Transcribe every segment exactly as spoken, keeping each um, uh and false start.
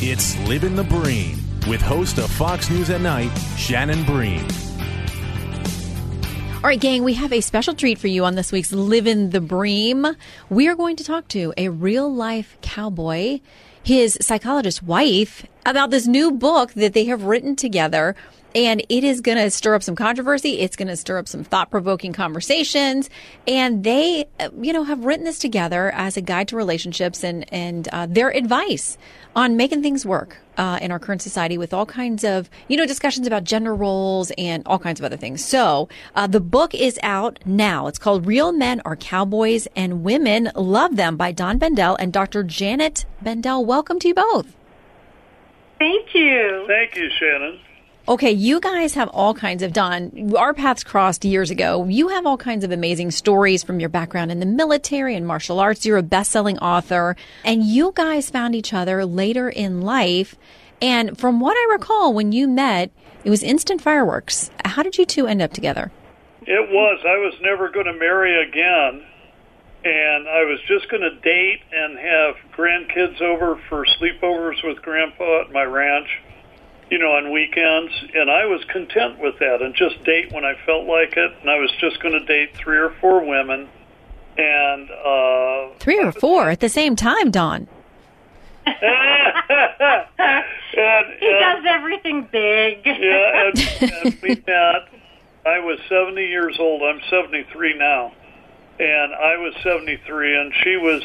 It's Livin' the Bream with host of Fox News at Night, Shannon Bream. All right, gang, we have a special treat for you on this week's Livin' the Bream. We are going to talk to a real-life cowboy, his psychologist wife, about this new book that they have written together. And it is going to stir up some controversy. It's going to stir up some thought-provoking conversations. And they, you know, have written this together as a guide to relationships and, and uh, their advice on making things work uh, in our current society with all kinds of, you know, discussions about gender roles and all kinds of other things. So uh, the book is out now. It's called Real Men Are Cowboys and Women Love Them by Don Bendell and Doctor Janet Bendell. Welcome to you both. Thank you. Thank you, Shannon. Okay, you guys have all kinds of, Don, our paths crossed years ago. You have all kinds of amazing stories from your background in the military and martial arts. You're a best-selling author, and you guys found each other later in life. And from what I recall, when you met, it was instant fireworks. How did you two end up together? It was. I was never going to marry again, and I was just going to date and have grandkids over for sleepovers with Grandpa at my ranch, you know, on weekends, and I was content with that and just date when I felt like it, and I was just going to date three or four women, and... Uh, three or four at the same time, Don. and, and, he does everything big. Yeah, and, and we met. I was seventy years old. I'm seventy-three now, and I was seventy-three, and she was...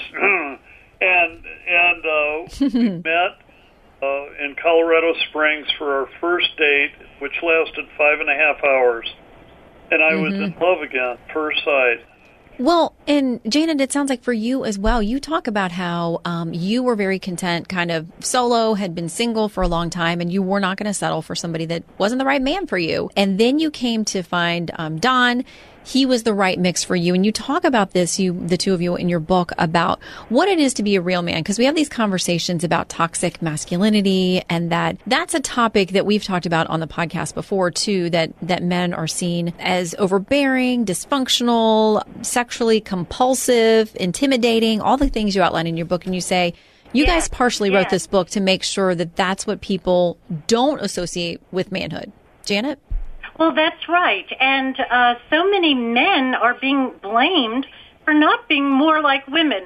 and and uh, we met... Uh, in Colorado Springs for our first date, which lasted five and a half hours. And I mm-hmm. was in love again, first sight. Well, and Janet, it sounds like for you as well, you talk about how um, you were very content, kind of solo, had been single for a long time, and you were not going to settle for somebody that wasn't the right man for you. And then you came to find um, Don. He was the right mix for you. And you talk about this, you, the two of you, in your book about what it is to be a real man. Because we have these conversations about toxic masculinity, and that that's a topic that we've talked about on the podcast before, too, that, that men are seen as overbearing, dysfunctional, sexually compulsive, intimidating, all the things you outline in your book. And you say, you yeah. guys partially yeah. wrote this book to make sure that that's what people don't associate with manhood. Janet? Well, that's right. And uh, so many men are being blamed for not being more like women.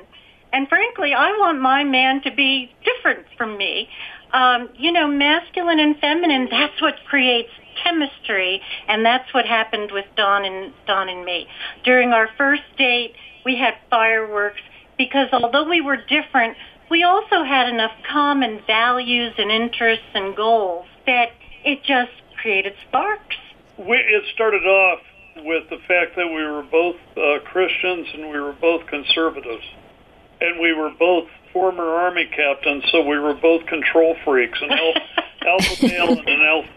And frankly, I want my man to be different from me. Um, you know, masculine and feminine, that's what creates chemistry. And that's what happened with Don and, Don and me. During our first date, we had fireworks because although we were different, we also had enough common values and interests and goals that it just created sparks. We, it started off with the fact that we were both uh, Christians and we were both conservatives. And we were both former Army captains, so we were both control freaks, an alpha, alpha male and an alpha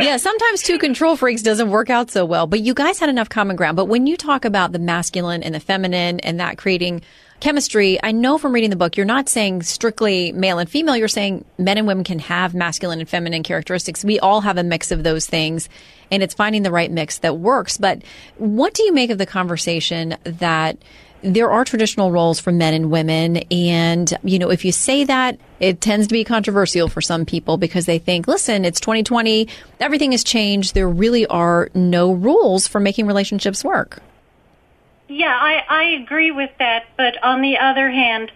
yeah, sometimes two control freaks doesn't work out so well, but you guys had enough common ground. But when you talk about the masculine and the feminine and that creating chemistry, I know from reading the book, you're not saying strictly male and female. You're saying men and women can have masculine and feminine characteristics. We all have a mix of those things, and it's finding the right mix that works. But what do you make of the conversation that there are traditional roles for men and women, and, you know, if you say that, it tends to be controversial for some people because they think, listen, it's twenty twenty, everything has changed, there really are no rules for making relationships work. Yeah, I, I agree with that, but on the other hand,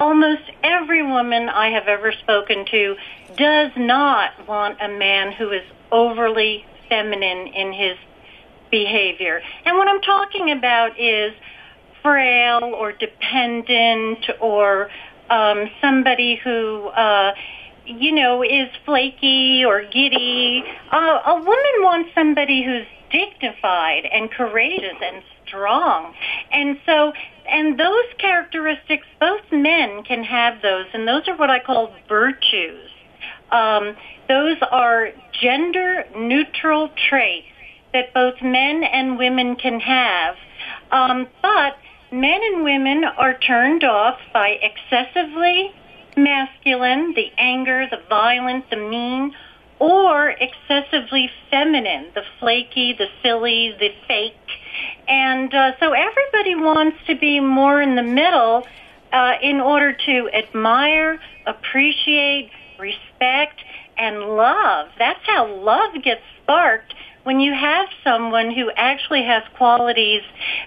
almost every woman I have ever spoken to does not want a man who is overly feminine in his behavior. And what I'm talking about is frail or dependent or um, somebody who, uh, you know, is flaky or giddy. Uh, a woman wants somebody who's dignified and courageous and strong. And so, and those characteristics, both men can have those, and those are what I call virtues. Um, those are gender-neutral traits that both men and women can have. Um, but men and women are turned off by excessively masculine, the anger, the violent, the mean, or excessively feminine, the flaky, the silly, the fake. And uh, so everybody wants to be more in the middle, uh, in order to admire, appreciate, respect, and love. That's how love gets sparked, when you have someone who actually has qualities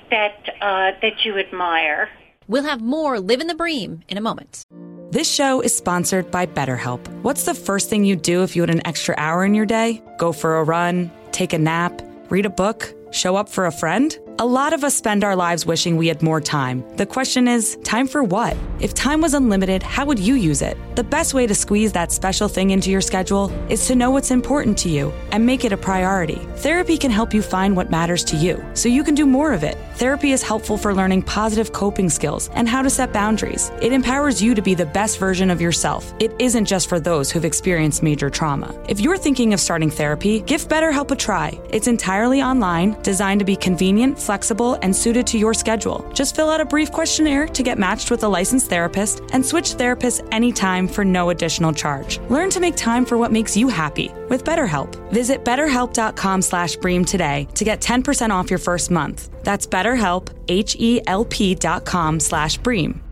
that uh, that you admire. We'll have more Livin' the Bream in a moment. This show is sponsored by BetterHelp. What's the first thing you do if you had an extra hour in your day? Go for a run, take a nap, read a book, show up for a friend? A lot of us spend our lives wishing we had more time. The question is, time for what? If time was unlimited, how would you use it? The best way to squeeze that special thing into your schedule is to know what's important to you and make it a priority. Therapy can help you find what matters to you, so you can do more of it. Therapy is helpful for learning positive coping skills and how to set boundaries. It empowers you to be the best version of yourself. It isn't just for those who've experienced major trauma. If you're thinking of starting therapy, give BetterHelp a try. It's entirely online, designed to be convenient, flexible, and suited to your schedule. Just fill out a brief questionnaire to get matched with a licensed therapist and switch therapists anytime for no additional charge. Learn to make time for what makes you happy with BetterHelp. Visit BetterHelp.com slash Bream today to get ten percent off your first month. That's BetterHelp, H-E-L-P dot com slash Bream.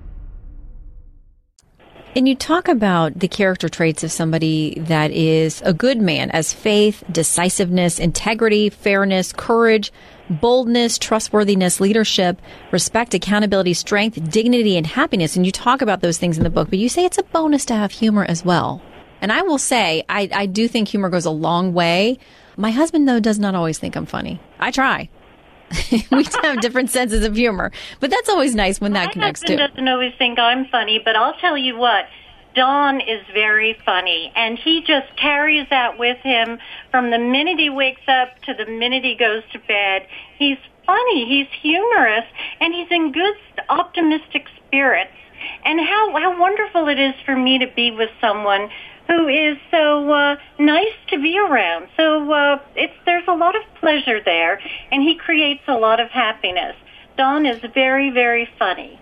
And you talk about the character traits of somebody that is a good man as faith, decisiveness, integrity, fairness, courage, boldness, trustworthiness, leadership, respect, accountability, strength, dignity, and happiness. And you talk about those things in the book, but you say it's a bonus to have humor as well. And I will say, I, I do think humor goes a long way. My husband, though, does not always think I'm funny. I try. We have different senses of humor, but that's always nice when that My connects too. My husband doesn't always think I'm funny, but I'll tell you what, Don is very funny, and he just carries that with him from the minute he wakes up to the minute he goes to bed. He's funny, he's humorous, and he's in good, optimistic spirits. And how, how wonderful it is for me to be with someone who is so uh, nice to be around. So uh, it's, there's a lot of pleasure there, and he creates a lot of happiness. Don is very, very funny.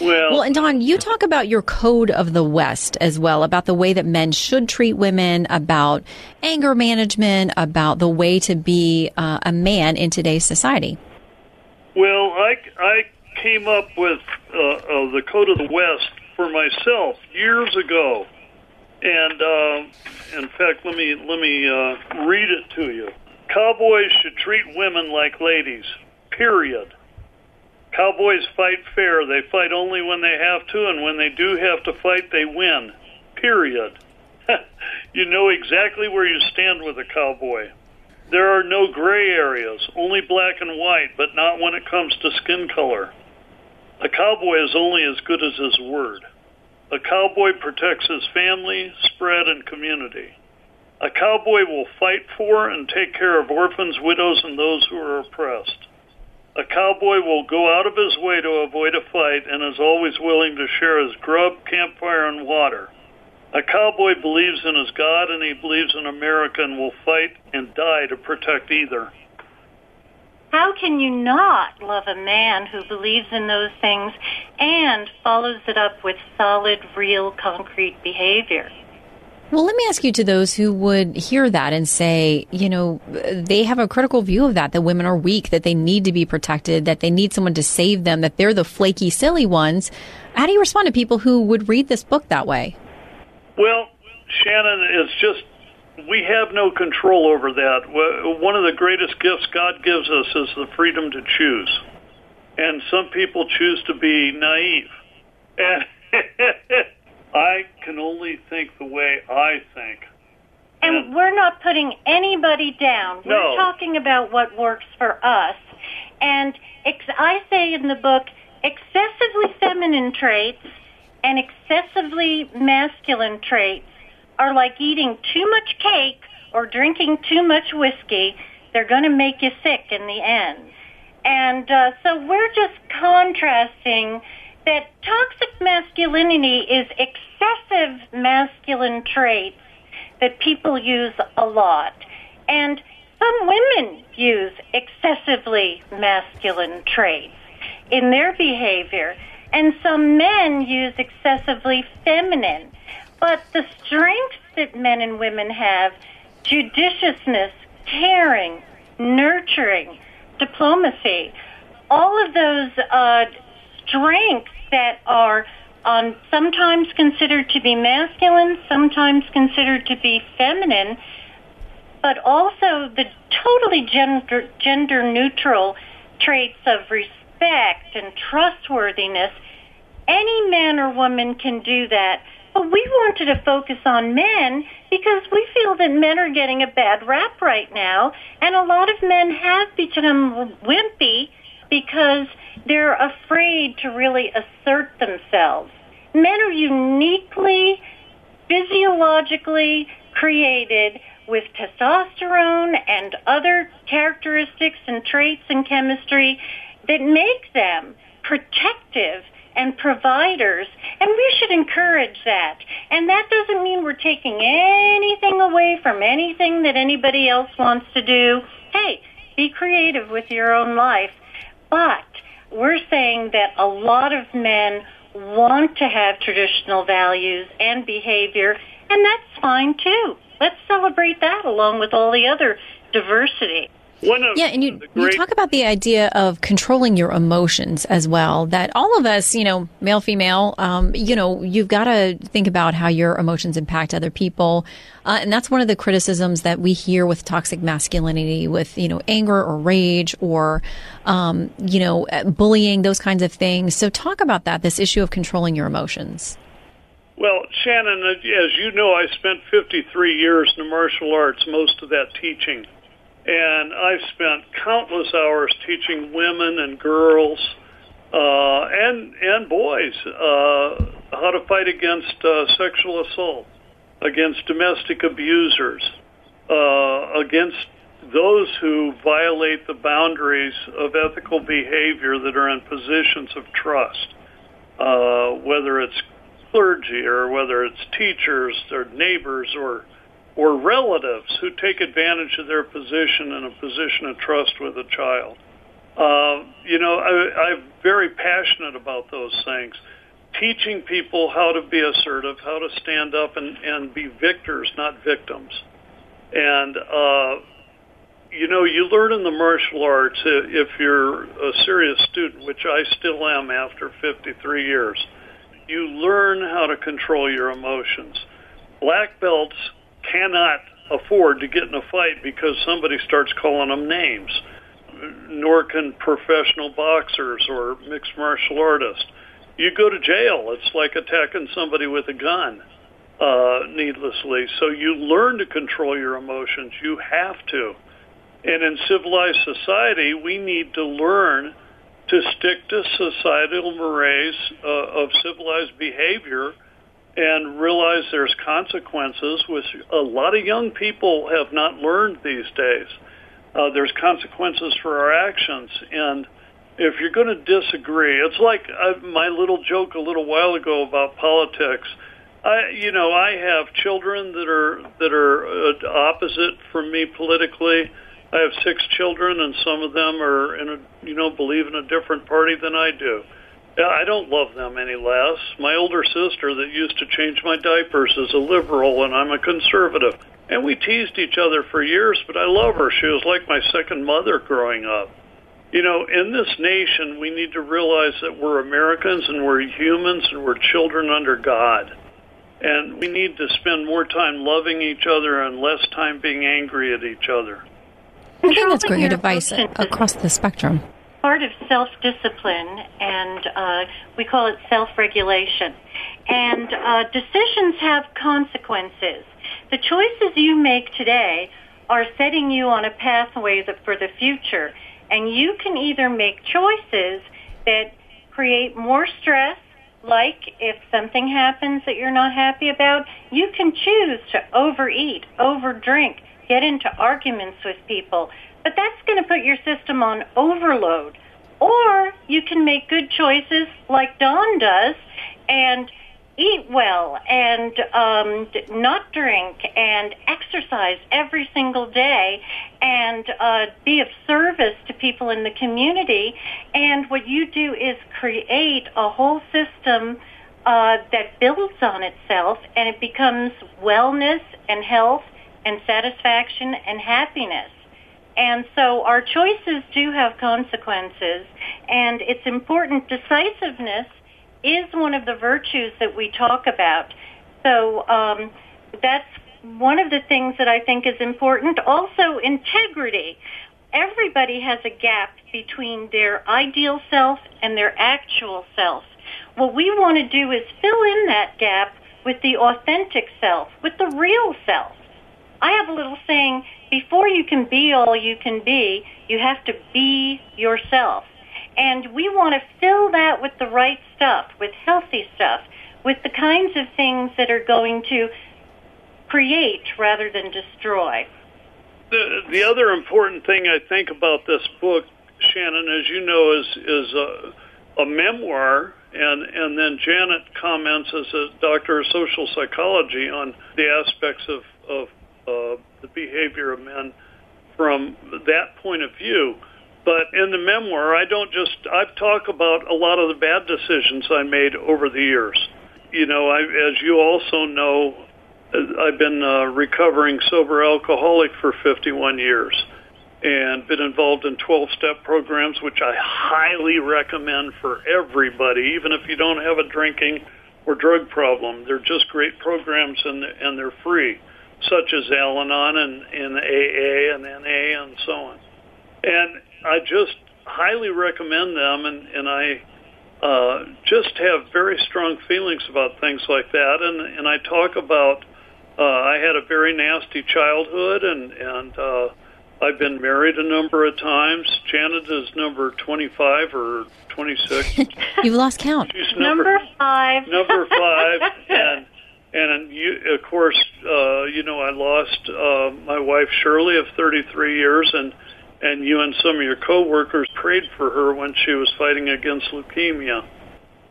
Well, well, and Don, you talk about your code of the West as well, about the way that men should treat women, about anger management, about the way to be uh, a man in today's society. Well, I, I came up with uh, uh, the code of the West for myself years ago. And, uh, in fact, let me let me uh, read it to you. Cowboys should treat women like ladies, period. Cowboys fight fair. They fight only when they have to, and when they do have to fight, they win, period. You know exactly where you stand with a cowboy. There are no gray areas, only black and white, but not when it comes to skin color. A cowboy is only as good as his word. A cowboy protects his family, spread, and community. A cowboy will fight for and take care of orphans, widows, and those who are oppressed. A cowboy will go out of his way to avoid a fight and is always willing to share his grub, campfire, and water. A cowboy believes in his God, and he believes in America, and will fight and die to protect either. How can you not love a man who believes in those things and follows it up with solid, real, concrete behavior? Well, let me ask you, to those who would hear that and say, you know, they have a critical view of that, that women are weak, that they need to be protected, that they need someone to save them, that they're the flaky, silly ones. How do you respond to people who would read this book that way? Well, Shannon, it's just, we have no control over that. One of the greatest gifts God gives us is the freedom to choose. And some people choose to be naive. And I can only think the way I think. And, and we're not putting anybody down. No. We're talking about what works for us. And ex- I say in the book, excessively feminine traits and excessively masculine traits are like eating too much cake or drinking too much whiskey. They're going to make you sick in the end. And uh, so we're just contrasting that toxic masculinity is excessive masculine traits that people use a lot. And some women use excessively masculine traits in their behavior, and some men use excessively feminine. But the strengths that men and women have, judiciousness, caring, nurturing, diplomacy, all of those uh, strengths that are um, sometimes considered to be masculine, sometimes considered to be feminine, but also the totally gender, gender-neutral traits of respect and trustworthiness. Any man or woman can do that. But we wanted to focus on men because we feel that men are getting a bad rap right now, and a lot of men have become wimpy because they're afraid to really assert themselves. Men are uniquely, physiologically created with testosterone and other characteristics and traits and chemistry that make them protective and providers, and we should encourage that. And that doesn't mean we're taking anything away from anything that anybody else wants to do. Hey, be creative with your own life. But we're saying that a lot of men want to have traditional values and behavior, and that's fine too. Let's celebrate that along with all the other diversity. Yeah, and you, you talk about the idea of controlling your emotions as well, that all of us, you know, male, female, um, you know, you've got to think about how your emotions impact other people. Uh, and that's one of the criticisms that we hear with toxic masculinity, with, you know, anger or rage or, um, you know, bullying, those kinds of things. So talk about that, this issue of controlling your emotions. Well, Shannon, as you know, I spent fifty-three years in the martial arts, most of that teaching. And I've spent countless hours teaching women and girls uh, and and boys uh, how to fight against uh, sexual assault, against domestic abusers, uh, against those who violate the boundaries of ethical behavior that are in positions of trust, uh, whether it's clergy or whether it's teachers or neighbors or or relatives who take advantage of their position and a position of trust with a child. Uh, you know, I, I'm very passionate about those things. Teaching people how to be assertive, how to stand up and, and be victors, not victims. And, uh, you know, you learn in the martial arts, if you're a serious student, which I still am after fifty-three years, you learn how to control your emotions. Black belts cannot afford to get in a fight because somebody starts calling them names, nor can professional boxers or mixed martial artists. You go to jail. It's like attacking somebody with a gun uh, needlessly. So you learn to control your emotions. You have to. And in civilized society, we need to learn to stick to societal mores uh, of civilized behavior and realize there's consequences, which a lot of young people have not learned these days. Uh, there's consequences for our actions, and if you're going to disagree, it's like I, my little joke a little while ago about politics. I, you know, I have children that are that are opposite from me politically. I have six children, and some of them are in a, you know, believe in a different party than I do. I don't love them any less. My older sister that used to change my diapers is a liberal, and I'm a conservative. And we teased each other for years, but I love her. She was like my second mother growing up. You know, in this nation, we need to realize that we're Americans, and we're humans, and we're children under God. And we need to spend more time loving each other and less time being angry at each other. I think that's great advice across the spectrum. Part of self-discipline, and uh, we call it self-regulation. And uh, decisions have consequences. The choices you make today are setting you on a pathway that for the future, and you can either make choices that create more stress, like if something happens that you're not happy about, you can choose to overeat, overdrink, get into arguments with people. But that's going to put your system on overload. Or you can make good choices like Don does and eat well and um, not drink and exercise every single day and uh, be of service to people in the community. And what you do is create a whole system uh, that builds on itself, and it becomes wellness and health and satisfaction and happiness. And so our choices do have consequences, and it's important. Decisiveness is one of the virtues that we talk about. So um, that's one of the things that I think is important. Also, integrity. Everybody has a gap between their ideal self and their actual self. What we want to do is fill in that gap with the authentic self, with the real self. I have a little saying, before you can be all you can be, you have to be yourself. And we want to fill that with the right stuff, with healthy stuff, with the kinds of things that are going to create rather than destroy. The, the other important thing I think about this book, Shannon, as you know, is is a, a memoir, and and then Janet comments as a doctor of social psychology on the aspects of, of uh, the behavior of men from that point of view. But in the memoir, I don't just, I talk about a lot of the bad decisions I made over the years. You know, I, as you also know, I've been a recovering sober alcoholic for fifty-one years and been involved in twelve-step programs, which I highly recommend for everybody, even if you don't have a drinking or drug problem. They're just great programs, and and they're free, such as Al-Anon and, and A A and N A and so on. And I just highly recommend them, and, and I uh, just have very strong feelings about things like that. And, and I talk about uh, I had a very nasty childhood, and, and uh, I've been married a number of times. Janet is number twenty-five or twenty-six. You've lost count. She's number, number five. Number five. And, and you, of course, uh, you know, I lost uh, my wife, Shirley, of thirty-three years, and And you and some of your coworkers prayed for her when she was fighting against leukemia.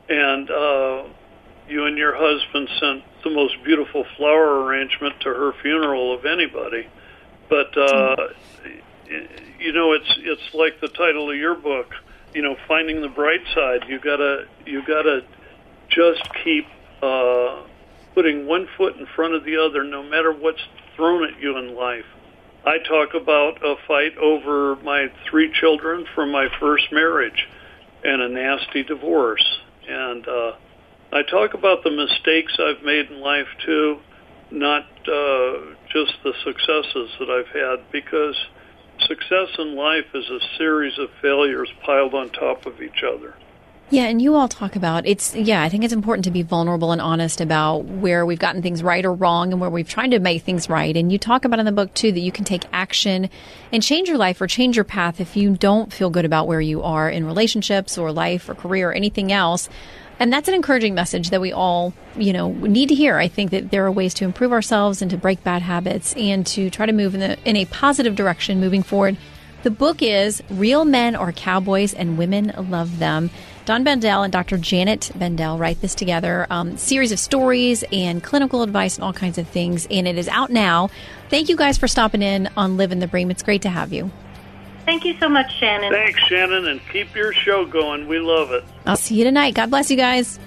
And uh, you and your husband sent the most beautiful flower arrangement to her funeral of anybody. But, uh, you know, it's it's like the title of your book, you know, Finding the Bright Side. You gotta you gotta just keep uh, putting one foot in front of the other, no matter what's thrown at you in life. I talk about a fight over my three children from my first marriage and a nasty divorce. And uh, I talk about the mistakes I've made in life, too, not uh, just the successes that I've had, because success in life is a series of failures piled on top of each other. Yeah, and you all talk about, it's, yeah, I think it's important to be vulnerable and honest about where we've gotten things right or wrong and where we've tried to make things right. And you talk about in the book, too, that you can take action and change your life or change your path if you don't feel good about where you are in relationships or life or career or anything else. And that's an encouraging message that we all, you know, need to hear. I think that there are ways to improve ourselves and to break bad habits and to try to move in, the, in a positive direction moving forward. The book is Real Men Are Cowboys and Women Love Them. Don Bendell and Doctor Janet Bendell write this together, um, series of stories and clinical advice and all kinds of things, and it is out now. Thank you guys for stopping in on Livin' the Bream. It's great to have you. Thank you so much, Shannon. Thanks, Shannon, and keep your show going. We love it. I'll see you tonight. God bless you guys.